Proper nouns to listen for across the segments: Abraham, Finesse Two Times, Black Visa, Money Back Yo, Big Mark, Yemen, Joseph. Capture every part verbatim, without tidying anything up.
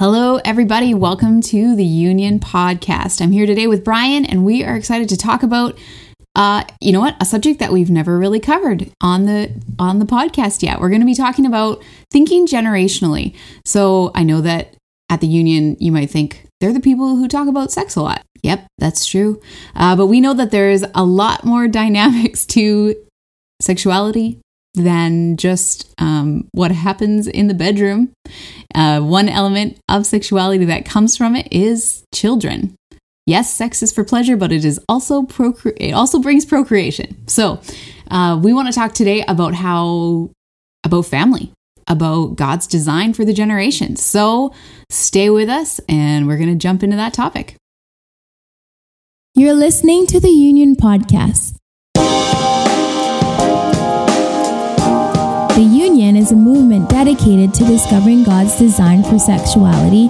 Hello, everybody. Welcome to the Union Podcast. I'm here today with Brian, and we are excited to talk about, uh, you know what, a subject that we've never really covered on the on the podcast yet. We're going to be talking about thinking generationally. So I know that at the Union, you might think they're the people who talk about sex a lot. Yep, that's true. Uh, but we know that there's a lot more dynamics to sexuality than just um, what happens in the bedroom. Uh, one element of sexuality that comes from it is children. Yes, sex is for pleasure, but it is also procre- it also brings procreation. So uh, we want to talk today about how about family, about God's design for the generations. So stay with us, and we're going to jump into that topic. You're listening to the Union Podcast. The Union is a movement dedicated to discovering God's design for sexuality,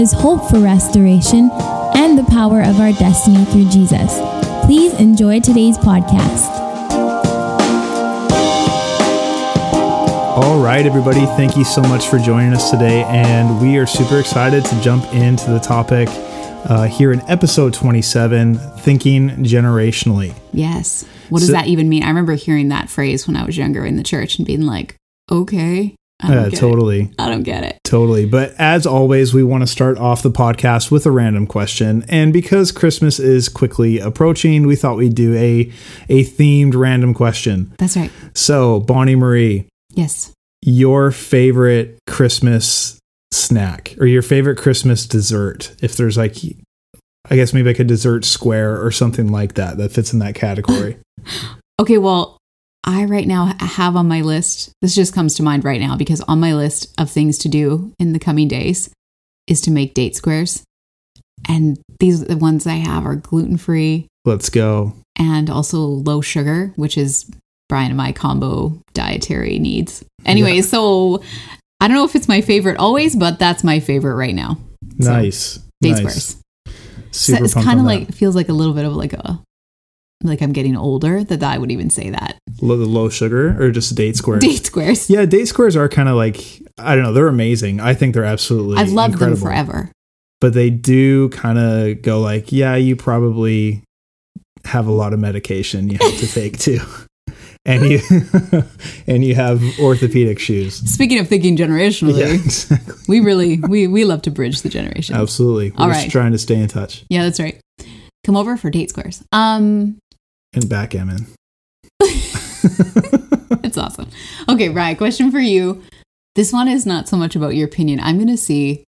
His hope for restoration, and the power of our destiny through Jesus. Please enjoy today's podcast. All right, everybody. Thank you so much for joining us today. And we are super excited to jump into the topic uh, here in episode twenty-seven, Thinking Generationally. Yes. What does so, that even mean? I remember hearing that phrase when I was younger in the church and being like, okay, I don't uh, get totally. it. I don't get it. Totally. But as always, we want to start off the podcast with a random question. And because Christmas is quickly approaching, we thought we'd do a, a themed random question. That's right. So, Bonnie Marie. Yes. Your favorite Christmas snack or your favorite Christmas dessert, if there's like... I guess maybe like a dessert square or something like that that fits in that category. Okay, well, I right now have on my list, this just comes to mind right now because on my list of things to do in the coming days is to make date squares. And these the ones I have are gluten-free. Let's go. And also low sugar, which is Brian and my combo dietary needs. Anyway, yeah. So I don't know if it's my favorite always, but that's my favorite right now. So, nice. Date nice. squares. So it's kind of like, feels like a little bit of like a, like I'm getting older that I would even say that. Low, low sugar or just date squares? Date squares. Yeah, date squares are kind of like, I don't know, they're amazing. I think they're absolutely I've loved incredible. them forever. But they do kind of go like, yeah, you probably have a lot of medication you have to take too. And you and you have orthopedic shoes. Speaking of thinking generationally, yeah, exactly. we really we we love to bridge the generations. Absolutely. We're All just right. trying to stay in touch. Yeah, that's right. Come over for date squares. Um and backgammon. It's awesome. Okay, Ryan, question for you. This one is not so much about your opinion. I'm going to see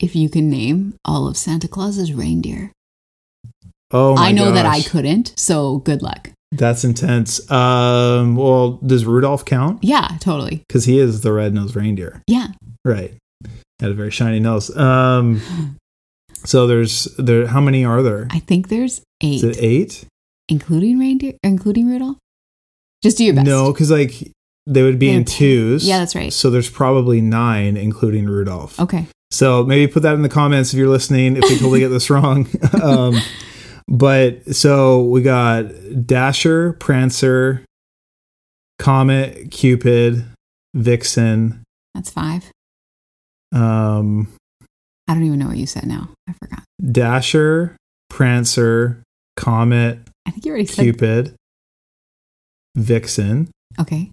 if you can name all of Santa Claus's reindeer. Oh my I know gosh. that I couldn't, so good luck. That's intense. Um, well, does Rudolph count? Yeah, totally. Because he is the red-nosed reindeer. Yeah. Right. Had a very shiny nose. Um, so there's there. How many are there? I think there's eight. Is it eight? Including reindeer, including Rudolph. Just do your best. No, because like they would be They're in twos. Ten. Yeah, that's right. So there's probably nine, including Rudolph. Okay. So maybe put that in the comments if you're listening. If we totally get this wrong. um But so we got Dasher, Prancer, Comet, Cupid, Vixen. That's five. Um, I don't even know what you said now. I forgot. Dasher, Prancer, Comet, I think you already said Cupid, Vixen. Okay.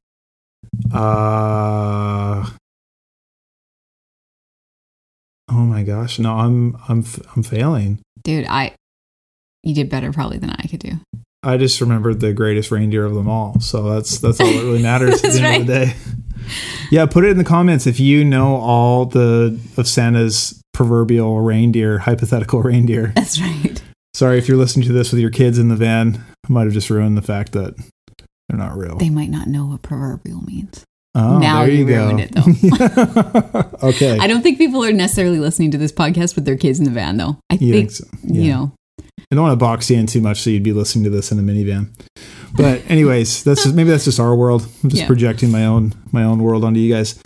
Uh Oh my gosh. No, I'm I'm I'm failing. Dude, I You did better probably than I could do. I just remembered the greatest reindeer of them all. So that's that's all that really matters at the end right. of the day. Yeah, put it in the comments if you know all the of Santa's proverbial reindeer, hypothetical reindeer. That's right. Sorry if you're listening to this with your kids in the van. I might have just ruined the fact that they're not real. They might not know what proverbial means. Oh, now there you, you ruined go. it, though. Okay. I don't think people are necessarily listening to this podcast with their kids in the van, though. I you think, think so. Yeah. You know. I don't want to box you in too much, so you'd be listening to this in a minivan. But anyways, that's just, maybe that's just our world. I'm just yeah. projecting my own my own world onto you guys.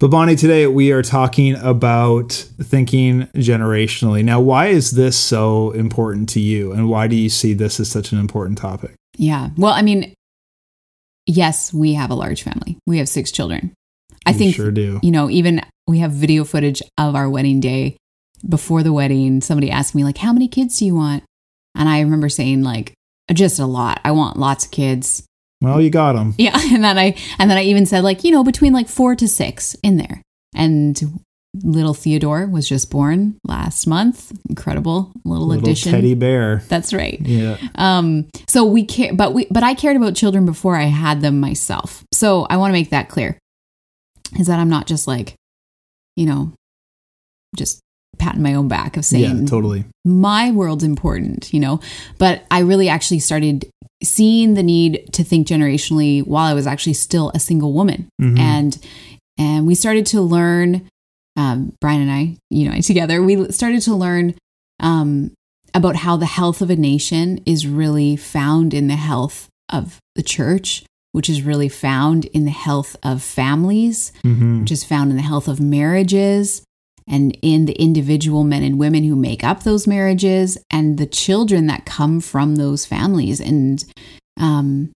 But Bonnie, today we are talking about thinking generationally. Now, why is this so important to you, and why do you see this as such an important topic? Yeah. Well, I mean, yes, we have a large family. We have six children. I you think, sure do. You know, even we have video footage of our wedding day. Before the wedding, somebody asked me, like, how many kids do you want? And I remember saying, like, just a lot. I want lots of kids. Well, you got them. Yeah. And then I, and then I even said, like, you know, between like four to six in there. And little Theodore was just born last month. Incredible little, little addition. Teddy bear. That's right. Yeah. Um. So we care, but we, but I cared about children before I had them myself. So I want to make that clear, is that I'm not just like, you know, just patting my own back of saying, yeah, totally, my world's important, you know, but I really actually started seeing the need to think generationally while I was actually still a single woman. Mm-hmm. And, and we started to learn, um, Brian and I, you know, together, we started to learn, um, about how the health of a nation is really found in the health of the church, which is really found in the health of families, mm-hmm. which is found in the health of marriages, and in the individual men and women who make up those marriages and the children that come from those families. And um,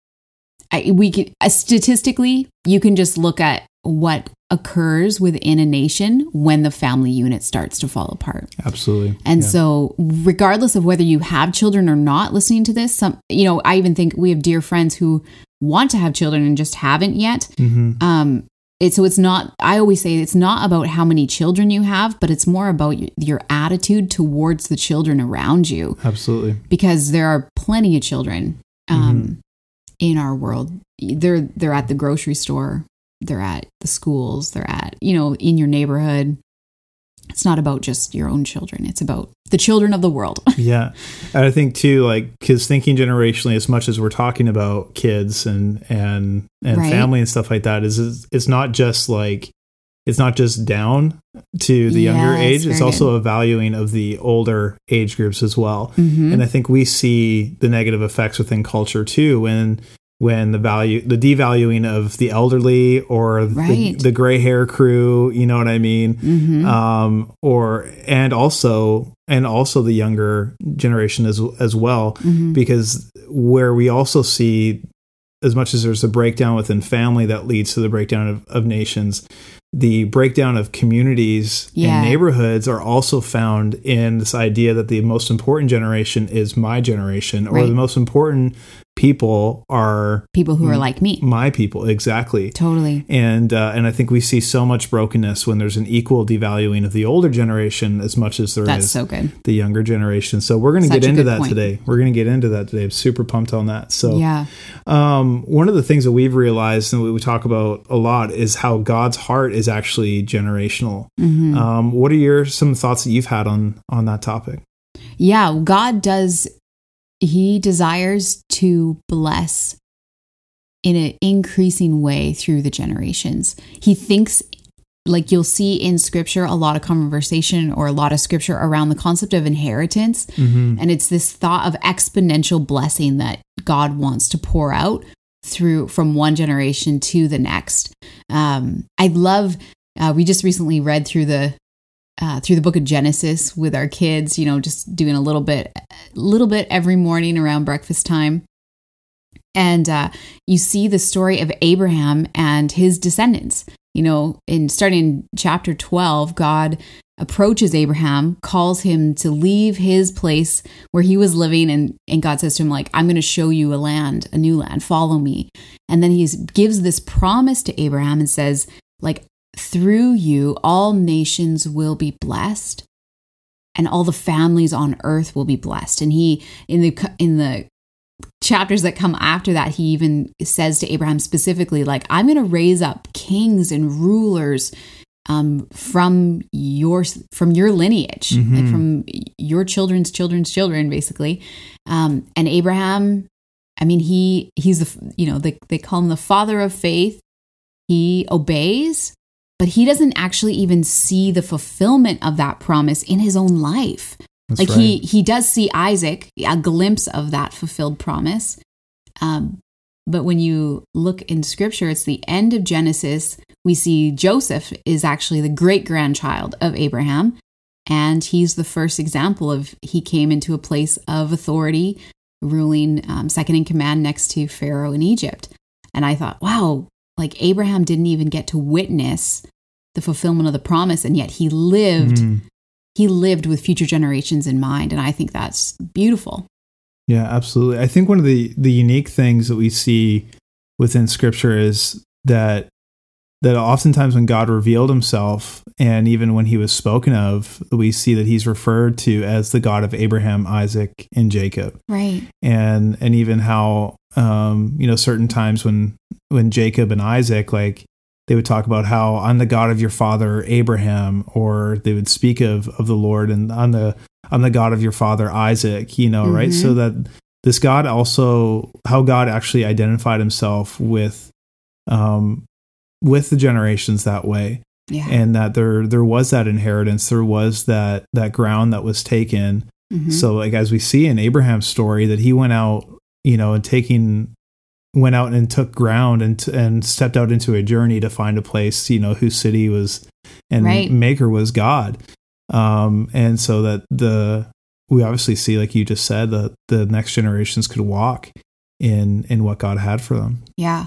I, we can, uh, statistically, you can just look at what occurs within a nation when the family unit starts to fall apart. Absolutely. And yeah. So regardless of whether you have children or not listening to this, some, you know, I even think we have dear friends who want to have children and just haven't yet. Mm-hmm. Um It, so it's not, I always say it's not about how many children you have, but it's more about your attitude towards the children around you. Absolutely. Because there are plenty of children um, mm-hmm. in our world. They're, they're at the grocery store. They're at the schools. They're at, you know, in your neighborhood. It's not about just your own children. It's about the children of the world. Yeah. And I think too, like, because thinking generationally, as much as we're talking about kids and, and, and right. family and stuff like that, is, it's not just like, it's not just down to the yes, younger age. It's also good. A valuing of the older age groups as well. Mm-hmm. And I think we see the negative effects within culture too, when, when the value, the devaluing of the elderly or right. the, the gray hair crew, you know what I mean? Mm-hmm. Um, or, and also, and also the younger generation as, as well, mm-hmm. because where we also see, as much as there's a breakdown within family that leads to the breakdown of, of nations, the breakdown of communities yeah. and neighborhoods are also found in this idea that the most important generation is my generation, or right. the most important people are people who are like me, my people. Exactly. Totally. And, uh, and I think we see so much brokenness when there's an equal devaluing of the older generation, as much as there That's is so good. The younger generation. So we're going to get into that point. today. We're going to get into that today. I'm super pumped on that. So, yeah. um, one of the things that we've realized and we talk about a lot is how God's heart is actually generational. Mm-hmm. Um, what are your, some thoughts that you've had on, on that topic? Yeah. God does. He desires to bless in an increasing way through the generations. He thinks, like you'll see in scripture, a lot of conversation or a lot of scripture around the concept of inheritance. Mm-hmm. And it's this thought of exponential blessing that God wants to pour out through from one generation to the next. Um, I love, uh, we just recently read through the Uh, through the book of Genesis with our kids, you know, just doing a little bit, a little bit every morning around breakfast time. And uh, you see the story of Abraham and his descendants, you know, in starting in chapter twelve, God approaches Abraham, calls him to leave his place where he was living. And, and God says to him, like, I'm going to show you a land, a new land, follow me. And then he gives this promise to Abraham and says, like, through you, all nations will be blessed, and all the families on earth will be blessed. And he, in the in the chapters that come after that, he even says to Abraham specifically, like, I'm going to raise up kings and rulers um, from your from your lineage, mm-hmm. like from your children's children's children, basically. Um, and Abraham, I mean, he he's the you know they they call him the father of faith. He obeys. But he doesn't actually even see the fulfillment of that promise in his own life. That's like right. he he does see Isaac, a glimpse of that fulfilled promise. Um, but when you look in scripture, it's the end of Genesis. We see Joseph is actually the great-grandchild of Abraham. And he's the first example of he came into a place of authority, ruling um, second in command next to Pharaoh in Egypt. And I thought, wow, Like Abraham didn't even get to witness the fulfillment of the promise, and yet he lived mm. he lived with future generations in mind, and I think that's beautiful. Yeah, absolutely. I think one of the the unique things that we see within Scripture is that that oftentimes when God revealed himself, and even when he was spoken of, we see that he's referred to as the God of Abraham, Isaac, and Jacob. Right. And and even how um, you know, certain times when when Jacob and Isaac, like, they would talk about how I'm the God of your father Abraham, or they would speak of of the Lord and I'm the I'm the God of your father Isaac, you know, mm-hmm. right? So that this God also, how God actually identified himself with um with the generations that way. Yeah. And that there there was that inheritance, there was that that ground that was taken. Mm-hmm. So like as we see in Abraham's story, that he went out, you know, and taking went out and took ground and t- and stepped out into a journey to find a place, you know, whose city was and right. maker was God. Um, and so that the we obviously see, like you just said, that the next generations could walk in in what God had for them. Yeah.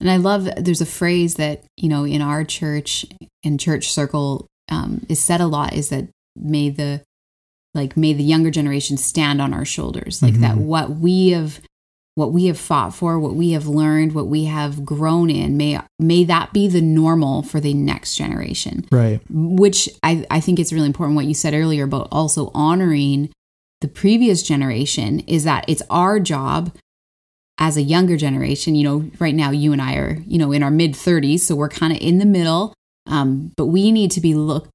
And I love, there's a phrase that, you know, in our church and church circle um, is said a lot, is that may the, like, may the younger generation stand on our shoulders. Like mm-hmm. that what we have, what we have fought for, what we have learned, what we have grown in, may, may that be the normal for the next generation. Right. Which I, I think it's really important what you said earlier about also honoring the previous generation, is that it's our job as a younger generation, you know, right now you and I are, you know, in our mid thirties, so we're kind of in the middle. Um, but we need to be look,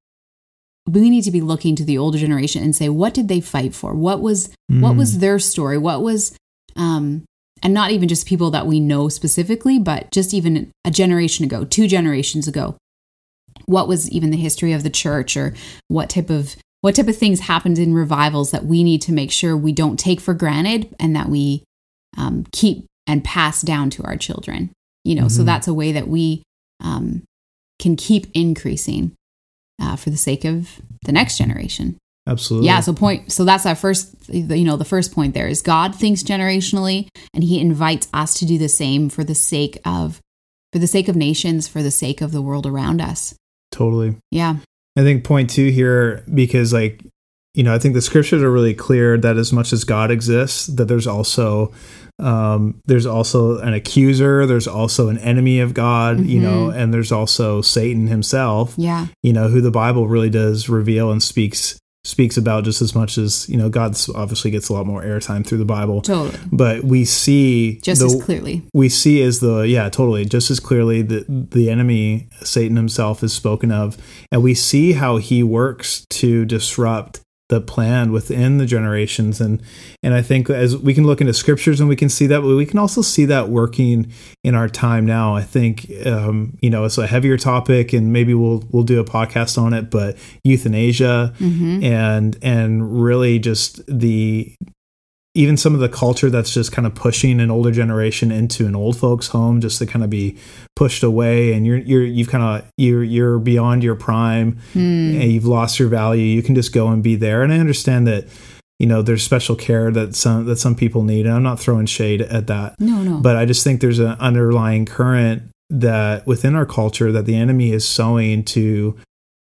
we need to be looking to the older generation and say, what did they fight for? What was mm. what was their story? What was, um, and not even just people that we know specifically, but just even a generation ago, two generations ago, what was even the history of the church, or what type of what type of things happened in revivals that we need to make sure we don't take for granted, and that we Um, keep and pass down to our children, you know, mm-hmm. so that's a way that we um, can keep increasing uh, for the sake of the next generation. Absolutely. Yeah. So point. So that's our first, you know, the first point there is God thinks generationally, and he invites us to do the same for the sake of, for the sake of nations, for the sake of the world around us. Totally. Yeah. I think point two here, because like, you know, I think the scriptures are really clear that as much as God exists, that there's also Um, there's also an accuser, there's also an enemy of God, mm-hmm. you know, and there's also Satan himself, yeah. you know, who the Bible really does reveal and speaks speaks about just as much as, you know, God obviously gets a lot more airtime through the Bible. Totally. But we see just the, as clearly. We see as the, yeah, totally. Just as clearly the, the enemy, Satan himself, is spoken of. And we see how he works to disrupt the plan within the generations. And and I think as we can look into scriptures and we can see that, but we can also see that working in our time now. I think, um, you know, it's a heavier topic, and maybe we'll we'll do a podcast on it, but euthanasia mm-hmm. and and really just the even some of the culture that's just kind of pushing an older generation into an old folks home just to kind of be pushed away. And you're, you're, you've kind of, you're, you're beyond your prime mm. and you've lost your value. You can just go and be there. And I understand that, you know, there's special care that some, that some people need. And I'm not throwing shade at that, no, no. but I just think there's an underlying current that within our culture that the enemy is sowing to,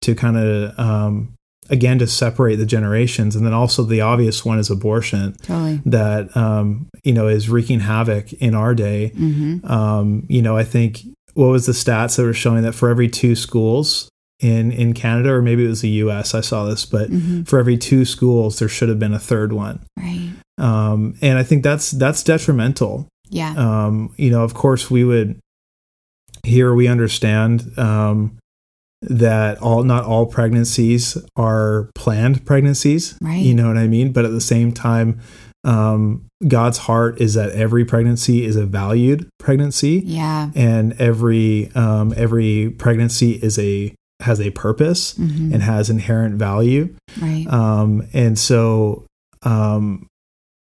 to kind of, um, again, to separate the generations. And then also the obvious one is abortion totally. that, um, you know, is wreaking havoc in our day. Mm-hmm. Um, you know, I think what was the stats that were showing that for every two schools in, in Canada, or maybe it was the U S, I saw this, but mm-hmm. for every two schools, there should have been a third one. Right. Um, and I think that's, that's detrimental. Yeah. Um, you know, of course we would here, we understand, um, that all not all pregnancies are planned pregnancies, right? You know what I mean? But at the same time, um, God's heart is that every pregnancy is a valued pregnancy, yeah, and every um, every pregnancy is a has a purpose mm-hmm. and has inherent value, right? Um, and so, um,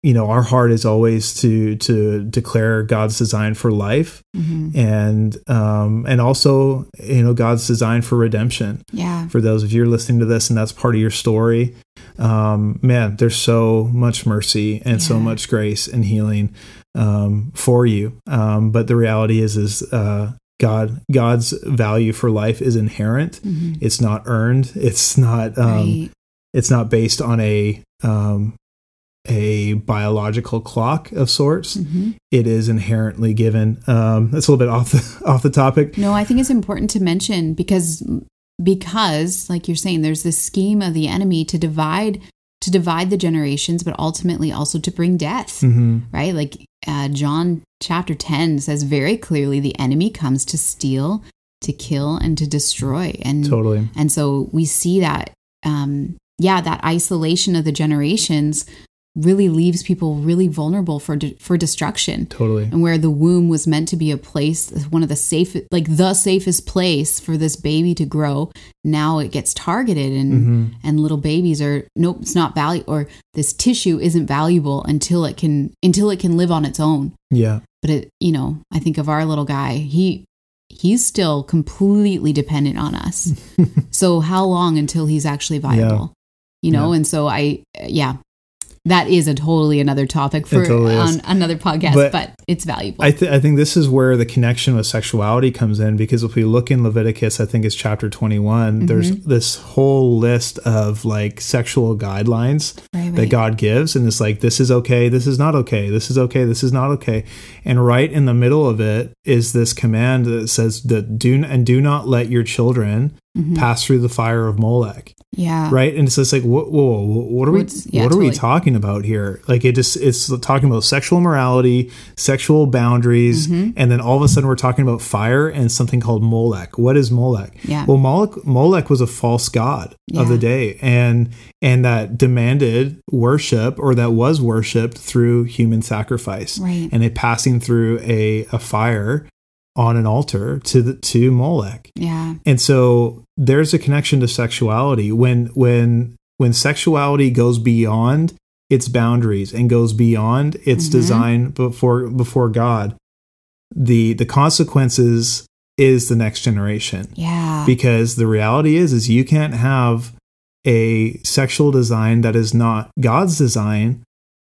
you know, our heart is always to to declare God's design for life, mm-hmm. and um, and also, you know, God's design for redemption. Yeah. For those of you listening to this, and that's part of your story, um, man, there's so much mercy and yeah. so much grace and healing um, for you. Um, but the reality is, is uh, God, God's value for life is inherent. Mm-hmm. It's not earned. It's not, um, right. it's not based on a, um, a biological clock of sorts. Mm-hmm. It is inherently given. Um, that's a little bit off the, off the topic. No, I think it's important to mention because, because like you're saying, there's this scheme of the enemy to divide, to divide the generations, but ultimately also to bring death, mm-hmm. right? Like, Uh, John chapter ten says very clearly, the enemy comes to steal, to kill, and to destroy. And totally. And so we see that, um, yeah, that isolation of the generations really leaves people really vulnerable for de- for destruction. Totally. And where the womb was meant to be a place, one of the safe, like the safest place for this baby to grow, now it gets targeted, and mm-hmm. and little babies are nope, it's not value, or this tissue isn't valuable until it can until it can live on its own. Yeah. But it, you know, I think of our little guy. He he's still completely dependent on us. So how long until he's actually viable? Yeah. You know, yeah. and so I yeah. That is a totally another topic for totally on another podcast, but, but it's valuable. I, th- I think this is where the connection with sexuality comes in, because if we look in Leviticus, I think it's chapter twenty-one, mm-hmm. there's this whole list of like sexual guidelines right, right. that God gives. And it's like, this is okay. This is not okay. This is okay. This is not okay. And right in the middle of it is this command that says that do and do not let your children mm-hmm. pass through the fire of Molech. Yeah. Right. And it's just like, whoa, whoa, whoa what are we, yeah, what are totally. we talking about here? Like it just, it's talking about sexual morality, sexual boundaries. Mm-hmm. And then all of a sudden we're talking about fire and something called Molech. What is Molech? Yeah. Well, Molech, Molech was a false god yeah. of the day. And, and that demanded worship, or that was worshiped through human sacrifice right. and it passing through a, a fire on an altar to the, to Molech. Yeah. And so there's a connection to sexuality. When when when sexuality goes beyond its boundaries and goes beyond its mm-hmm. design before before God, the the consequences is the next generation. Yeah. Because the reality is is you can't have a sexual design that is not God's design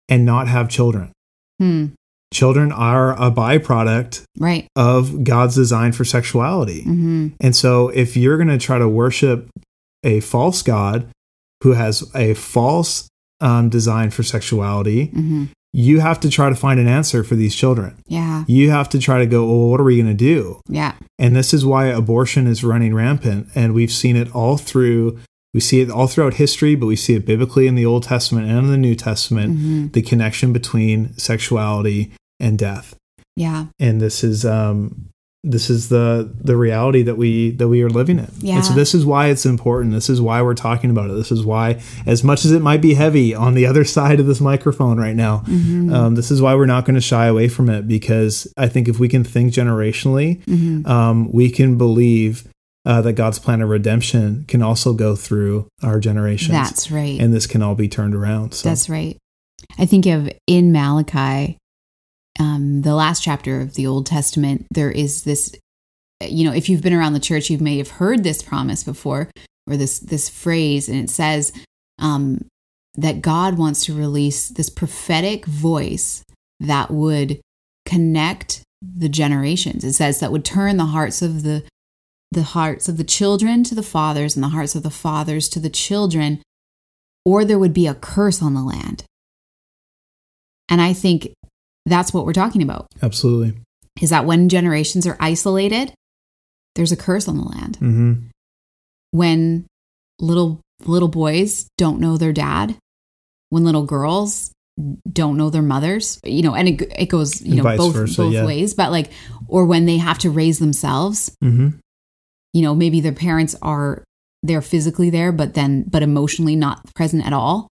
and not have children. Hmm. Children are a byproduct right. of God's design for sexuality. Mm-hmm. And so if you're going to try to worship a false God who has a false um, design for sexuality, mm-hmm. you have to try to find an answer for these children. Yeah. You have to try to go, well, what are we going to do? Yeah. And this is why abortion is running rampant. And we've seen it all through We see it all throughout history, but we see it biblically in the Old Testament and in the New Testament, mm-hmm. the connection between sexuality and death. Yeah. And this is um, this is the the reality that we that we are living in. Yeah. And so this is why it's important. This is why we're talking about it. This is why, as much as it might be heavy on the other side of this microphone right now, mm-hmm. um, this is why we're not going to shy away from it, because I think if we can think generationally, mm-hmm. um, we can believe Uh, that God's plan of redemption can also go through our generations. That's right. And this can all be turned around. So. That's right. I think of in Malachi, um, the last chapter of the Old Testament, there is this, you know, if you've been around the church, you may have heard this promise before, or this this phrase, and it says um, that God wants to release this prophetic voice that would connect the generations. It says that would turn the hearts of the the hearts of the children to the fathers and the hearts of the fathers to the children, or there would be a curse on the land. And I think that's what we're talking about. Absolutely. Is that when generations are isolated, there's a curse on the land. Mm-hmm. When little, little boys don't know their dad, when little girls don't know their mothers, you know, and it, it goes, you and know, both, versa, both yeah. ways, but like, or when they have to raise themselves, mm-hmm. you know, maybe their parents are there physically there, but then, but emotionally not present at all.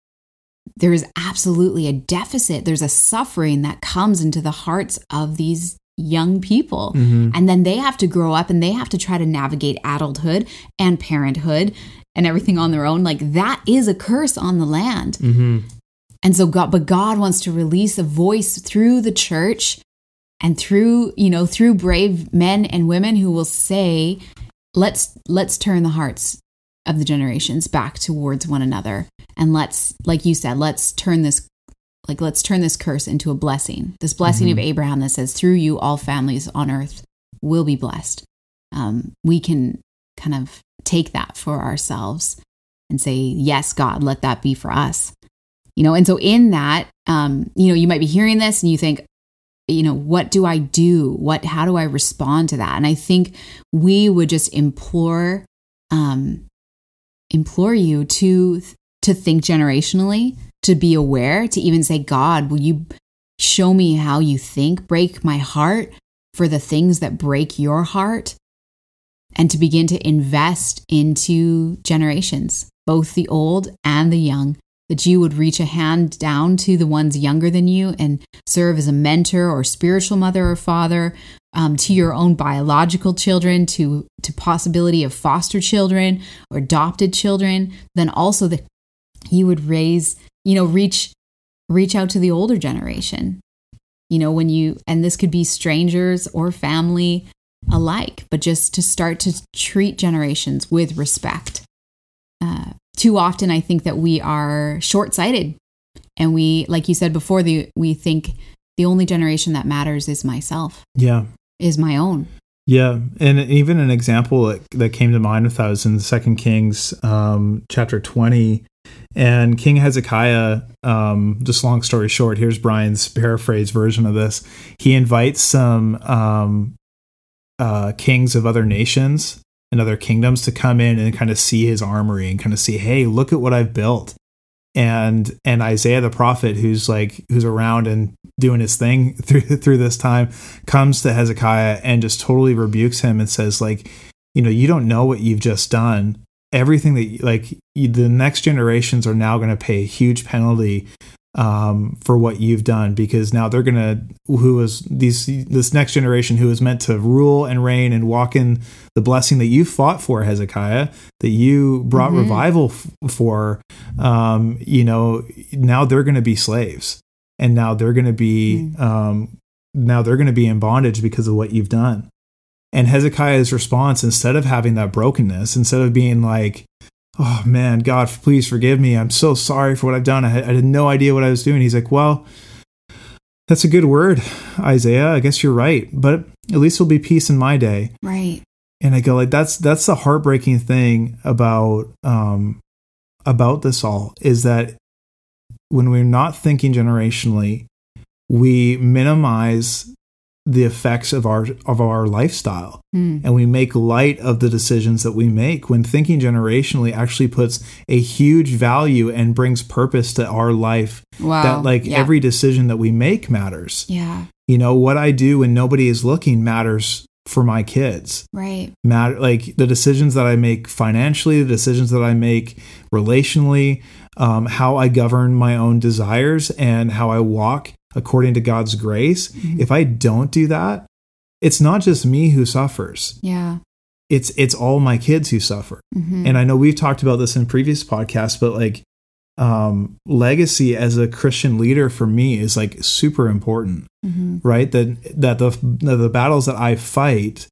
There is absolutely a deficit. There's a suffering that comes into the hearts of these young people. Mm-hmm. And then they have to grow up and they have to try to navigate adulthood and parenthood and everything on their own. Like that is a curse on the land. Mm-hmm. And so God, but God wants to release a voice through the church and through, you know, through brave men and women who will say, Let's let's turn the hearts of the generations back towards one another, and let's, like you said, let's turn this, like let's turn this curse into a blessing. This blessing mm-hmm. of Abraham that says, "Through you, all families on earth will be blessed. Um, we can kind of take that for ourselves and say, yes, God, let that be for us. You know, and so in that, um, you know, you might be hearing this and you think, you know, what do I do? What, how do I respond to that? And I think we would just implore, um, implore you to, to think generationally, to be aware, to even say, God, will you show me how you think? Break my heart for the things that break your heart, and to begin to invest into generations, both the old and the young, that you would reach a hand down to the ones younger than you and serve as a mentor or spiritual mother or father, um, to your own biological children, to to possibility of foster children or adopted children. Then also that you would raise, you know, reach reach out to the older generation. You know, when you, and this could be strangers or family alike, but just to start to treat generations with respect. Uh, too often, I think that we are short-sighted, and we, like you said before, the, we think the only generation that matters is myself. Yeah, is my own. Yeah, and even an example that, that came to mind with that was in Second Kings um, chapter twenty. And King Hezekiah, um, just long story short, here's Brian's paraphrase version of this. He invites some um, uh, kings of other nations and other kingdoms to come in and kind of see his armory and kind of see, hey, look at what I've built. And and Isaiah the prophet, who's like who's around and doing his thing through through this time, comes to Hezekiah and just totally rebukes him and says, like, you know, you don't know what you've just done. Everything that, like, the next generations are now going to pay a huge penalty um, for what you've done, because now they're going to, who is these, this next generation who is meant to rule and reign and walk in the blessing that you fought for, Hezekiah, that you brought mm-hmm. revival f- for, um, you know, now they're going to be slaves, and now they're going to be, mm-hmm. um, now they're going to be in bondage because of what you've done. And Hezekiah's response, instead of having that brokenness, instead of being like, oh, man, God, please forgive me. I'm so sorry for what I've done. I had, I had no idea what I was doing. He's like, well, that's a good word, Isaiah. I guess you're right. But at least there'll be peace in my day. Right. And I go, like, that's that's the heartbreaking thing about um, about this all, is that when we're not thinking generationally, we minimize the effects of our of our lifestyle, mm. and we make light of the decisions that we make, when thinking generationally actually puts a huge value and brings purpose to our life. Wow. That, like, yeah. every decision that we make matters. Yeah, you know, what I do when nobody is looking matters for my kids. Right. Matter, like the decisions that I make financially, the decisions that I make relationally, um, how I govern my own desires and how I walk according to God's grace. Mm-hmm. If I don't do that, it's not just me who suffers. Yeah. It's it's all my kids who suffer. Mm-hmm. And I know we've talked about this in previous podcasts, but like um, legacy as a Christian leader for me is like super important, mm-hmm. right? That that the the battles that I fight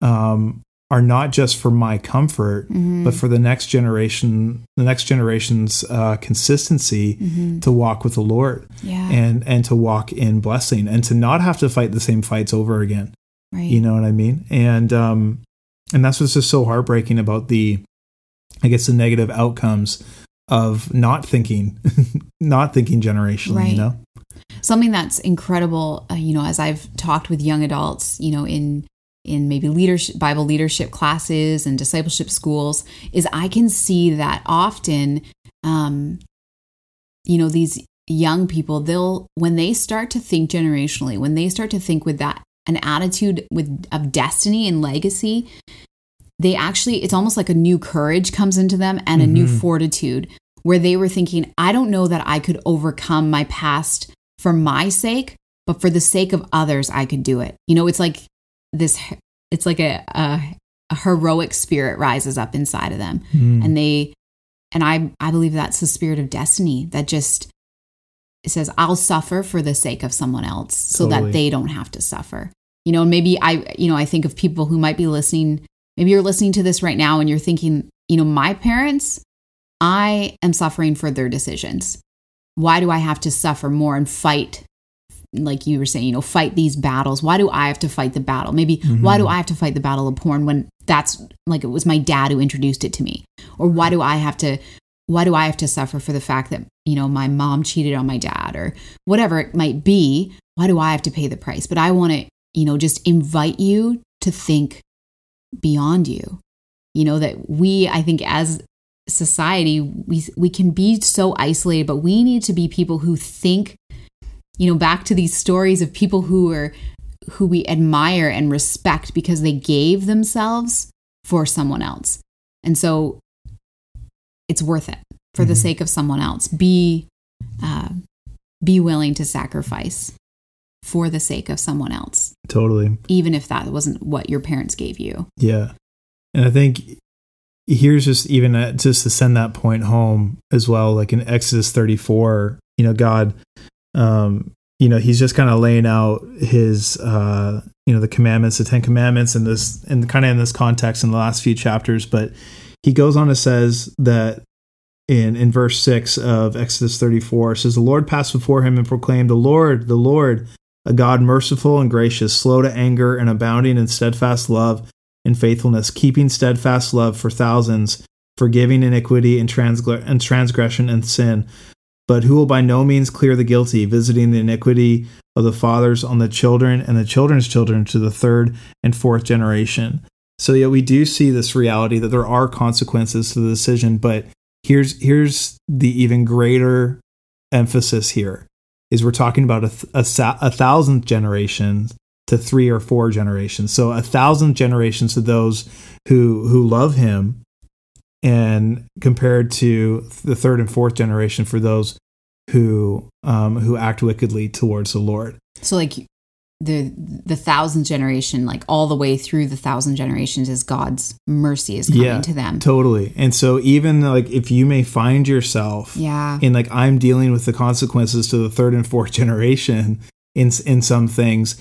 um, are not just for my comfort, mm-hmm. but for the next generation, the next generation's uh, consistency mm-hmm. to walk with the Lord. Yeah. and and to walk in blessing and to not have to fight the same fights over again. Right. You know what I mean? And um, and that's what's just so heartbreaking about the, I guess, the negative outcomes of not thinking, not thinking generationally, right. You know? Something that's incredible, uh, you know, as I've talked with young adults, you know, in in maybe leadership, Bible leadership classes and discipleship schools, is I can see that often, um, you know, these young people, they'll, when they start to think generationally, when they start to think with that, an attitude with of destiny and legacy, they actually, it's almost like a new courage comes into them and mm-hmm. a new fortitude, where they were thinking, I don't know that I could overcome my past for my sake, but for the sake of others, I could do it. You know, it's like, this it's like a, a, a heroic spirit rises up inside of them. Mm. And they, and I, I believe that's the spirit of destiny that just, it says, I'll suffer for the sake of someone else, so totally. That they don't have to suffer. You know, maybe I, you know, I think of people who might be listening, maybe you're listening to this right now and you're thinking, you know, my parents, I am suffering for their decisions. Why do I have to suffer more and fight like you were saying, you know, fight these battles. Why do I have to fight the battle? Maybe mm-hmm. why do I have to fight the battle of porn when that's like, it was my dad who introduced it to me? Or why do I have to, why do I have to suffer for the fact that, you know, my mom cheated on my dad or whatever it might be? Why do I have to pay the price? But I want to, you know, just invite you to think beyond you, you know, that we, I think as society, we, we can be so isolated, but we need to be people who think, you know, back to these stories of people who are, who we admire and respect because they gave themselves for someone else. And so it's worth it for mm-hmm. the sake of someone else. Be, uh, be willing to sacrifice for the sake of someone else. Totally. Even if that wasn't what your parents gave you. Yeah. And I think here's just even a, just to send that point home as well, like in Exodus thirty-four, you know, God, um, you know, he's just kind of laying out his, uh, you know, the commandments, the Ten Commandments, and this, and kind of in this context in the last few chapters. But he goes on and says that in, in verse six of Exodus thirty-four, it says, "The Lord passed before him and proclaimed, 'The Lord, the Lord, a God merciful and gracious, slow to anger and abounding in steadfast love and faithfulness, keeping steadfast love for thousands, forgiving iniquity and, transg- and transgression and sin, but who will by no means clear the guilty, visiting the iniquity of the fathers on the children and the children's children to the third and fourth generation.'" So yeah, we do see this reality that there are consequences to the decision, but here's here's the even greater emphasis here is we're talking about a, a, a thousandth generation to three or four generations. So a thousandth generations to those who who love him, and compared to the third and fourth generation for those who um, who act wickedly towards the Lord. So like the the thousandth generation, like all the way through the thousand generations, is God's mercy is coming yeah, to them. Totally. And so even like if you may find yourself yeah. in like I'm dealing with the consequences to the third and fourth generation in in some things,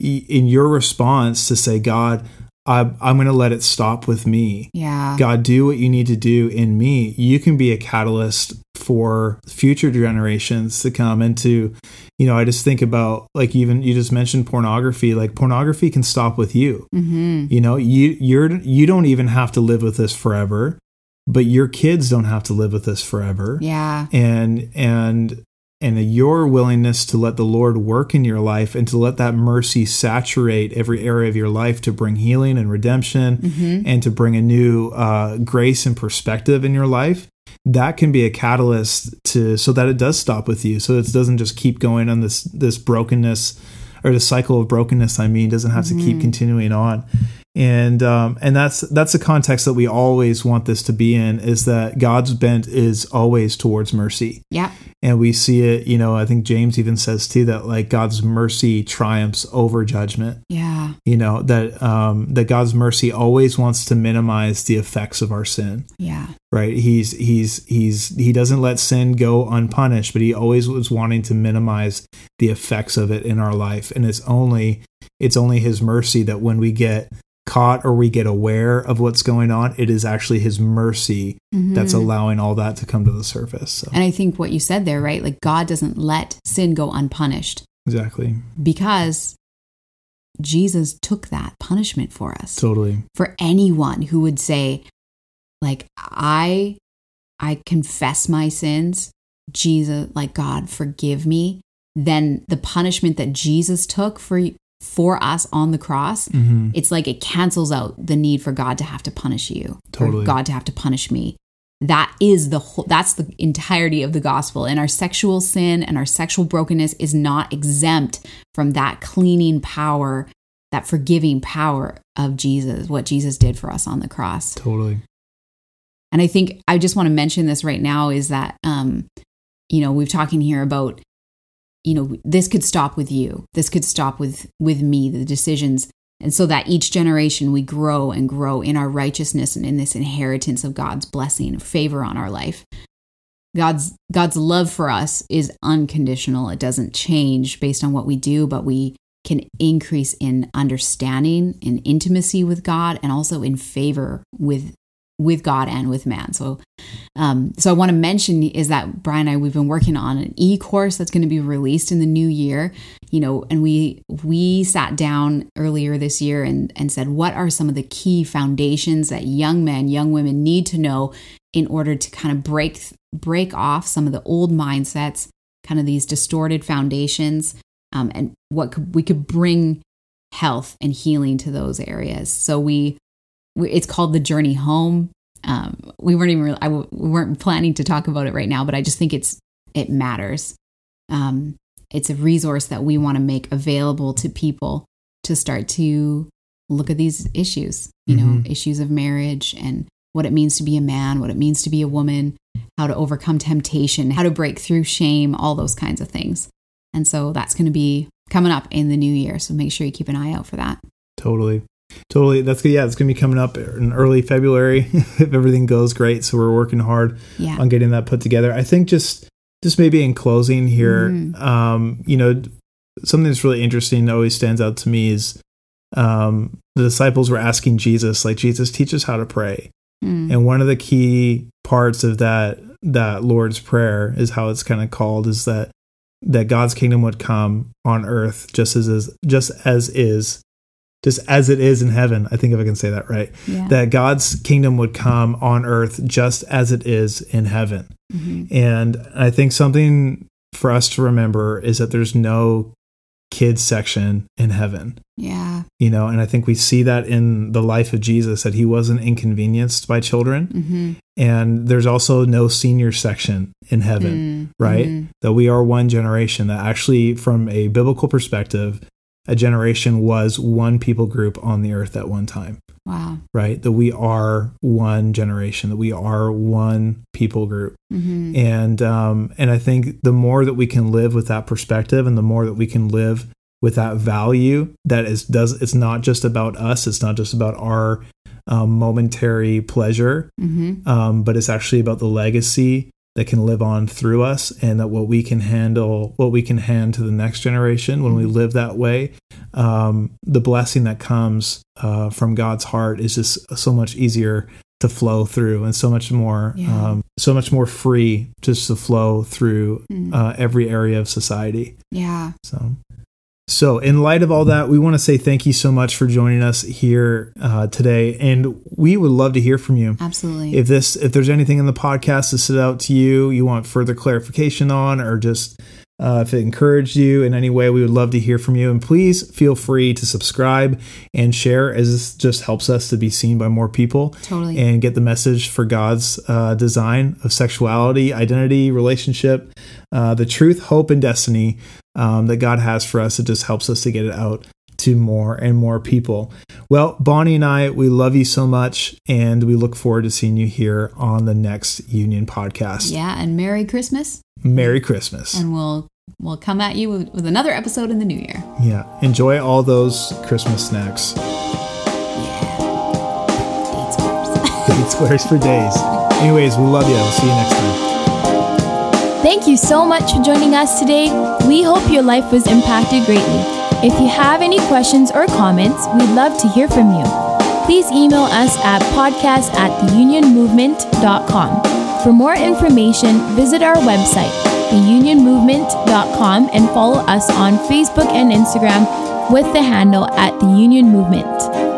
in your response to say, God, I'm going to let it stop with me. Yeah. God, do what you need to do in me. You can be a catalyst for future generations to come into, you know, I just think about like, even you just mentioned pornography, like pornography can stop with you. Mm-hmm. You know, you, you're, you don't even have to live with this forever, but your kids don't have to live with this forever. Yeah. And, and, and your willingness to let the Lord work in your life and to let that mercy saturate every area of your life to bring healing and redemption mm-hmm. and to bring a new uh, grace and perspective in your life, that can be a catalyst to so that it does stop with you. So it doesn't just keep going on this this brokenness or the cycle of brokenness. I mean, doesn't have mm-hmm. to keep continuing on. And um, and that's that's the context that we always want this to be in, is that God's bent is always towards mercy. Yeah. And we see it, you know, I think James even says too that like God's mercy triumphs over judgment. Yeah. You know, that um, that God's mercy always wants to minimize the effects of our sin. Yeah. Right. He's he's he's he doesn't let sin go unpunished, but he always was wanting to minimize the effects of it in our life. And it's only it's only his mercy that when we get caught or we get aware of what's going on, it is actually his mercy mm-hmm. that's allowing all that to come to the surface. So. And I think what you said there, right? Like God doesn't let sin go unpunished. Exactly. Because Jesus took that punishment for us. Totally. For anyone who would say, like, I, I confess my sins, Jesus, like God, forgive me. Then the punishment that Jesus took for you, for us on the cross, mm-hmm. it's like it cancels out the need for God to have to punish you, totally. Or God to have to punish me. That is the whole, that's the entirety of the gospel. And our sexual sin and our sexual brokenness is not exempt from that cleaning power, that forgiving power of Jesus, what Jesus did for us on the cross. Totally. And I think I just want to mention this right now is that, um, you know, we're talking here about, you know, this could stop with you. This could stop with, with me, the decisions. And so that each generation we grow and grow in our righteousness and in this inheritance of God's blessing, favor on our life. God's, God's love for us is unconditional. It doesn't change based on what we do, but we can increase in understanding and intimacy with God and also in favor with with God and with man. So, um, so I want to mention is that Brian and I, we've been working on an e-course that's going to be released in the new year you know, and we we sat down earlier this year and, and said, what are some of the key foundations that young men, young women need to know in order to kind of break break off some of the old mindsets, kind of these distorted foundations, um, and what could, we could bring health and healing to those areas. So we, we it's called The Journey Home. Um, we weren't even, I w- we weren't planning to talk about it right now, but I just think it's, it matters. Um, it's a resource that we want to make available to people to start to look at these issues, you mm-hmm. know, issues of marriage and what it means to be a man, what it means to be a woman, how to overcome temptation, how to break through shame, all those kinds of things. And so that's going to be coming up in the new year. So make sure you keep an eye out for that. Totally. Totally. That's good. Yeah, it's going to be coming up in early February if everything goes great. So we're working hard yeah. on getting that put together. I think just just maybe in closing here, mm-hmm. um, you know, something that's really interesting that always stands out to me is um, the disciples were asking Jesus, like, Jesus, teach us how to pray. Mm-hmm. And one of the key parts of that that Lord's Prayer is how it's kind of called is that that God's kingdom would come on earth just as is, just as is. Just as it is in heaven, I think if I can say that right, yeah. that God's kingdom would come on earth just as it is in heaven. Mm-hmm. And I think something for us to remember is that there's no kids section in heaven. Yeah. You know, and I think we see that in the life of Jesus, that he wasn't inconvenienced by children. Mm-hmm. And there's also no senior section in heaven, mm-hmm. right? Mm-hmm. That we are one generation that actually, from a biblical perspective, a generation was one people group on the earth at one time. Wow. Right? That we are one generation, that we are one people group. Mm-hmm. And um, and I think the more that we can live with that perspective and the more that we can live with that value, that is, does it's not just about us, it's not just about our um, momentary pleasure, mm-hmm. um, but it's actually about the legacy that can live on through us, and that what we can handle, what we can hand to the next generation when we live that way, um, the blessing that comes uh, from God's heart is just so much easier to flow through, and so much more, yeah. um, so much more free just to flow through mm. uh, every area of society. Yeah. So, so in light of all that, we want to say thank you so much for joining us here uh, today, and we would love to hear from you. Absolutely. If this, if there's anything in the podcast that stood out to you, you want further clarification on, or just uh, if it encouraged you in any way, we would love to hear from you. And please feel free to subscribe and share, as this just helps us to be seen by more people. Totally. And get the message for God's uh, design of sexuality, identity, relationship, uh, the truth, hope, and destiny Um, that God has for us. It just helps us to get it out to more and more people. Well, Bonnie and I, we love you so much, and we look forward to seeing you here on the next Union podcast. Yeah, and Merry Christmas. Merry Christmas. And we'll we'll come at you with, with another episode in the new year. Yeah, enjoy all those Christmas snacks. Yeah, date squares. Date squares for days. Anyways, we love you. We'll see you next time. Thank you so much for joining us today. We hope your life was impacted greatly. If you have any questions or comments, we'd love to hear from you. Please email us at podcast at theunionmovement.com. For more information, visit our website, the union movement dot com, and follow us on Facebook and Instagram with the handle at theunionmovement.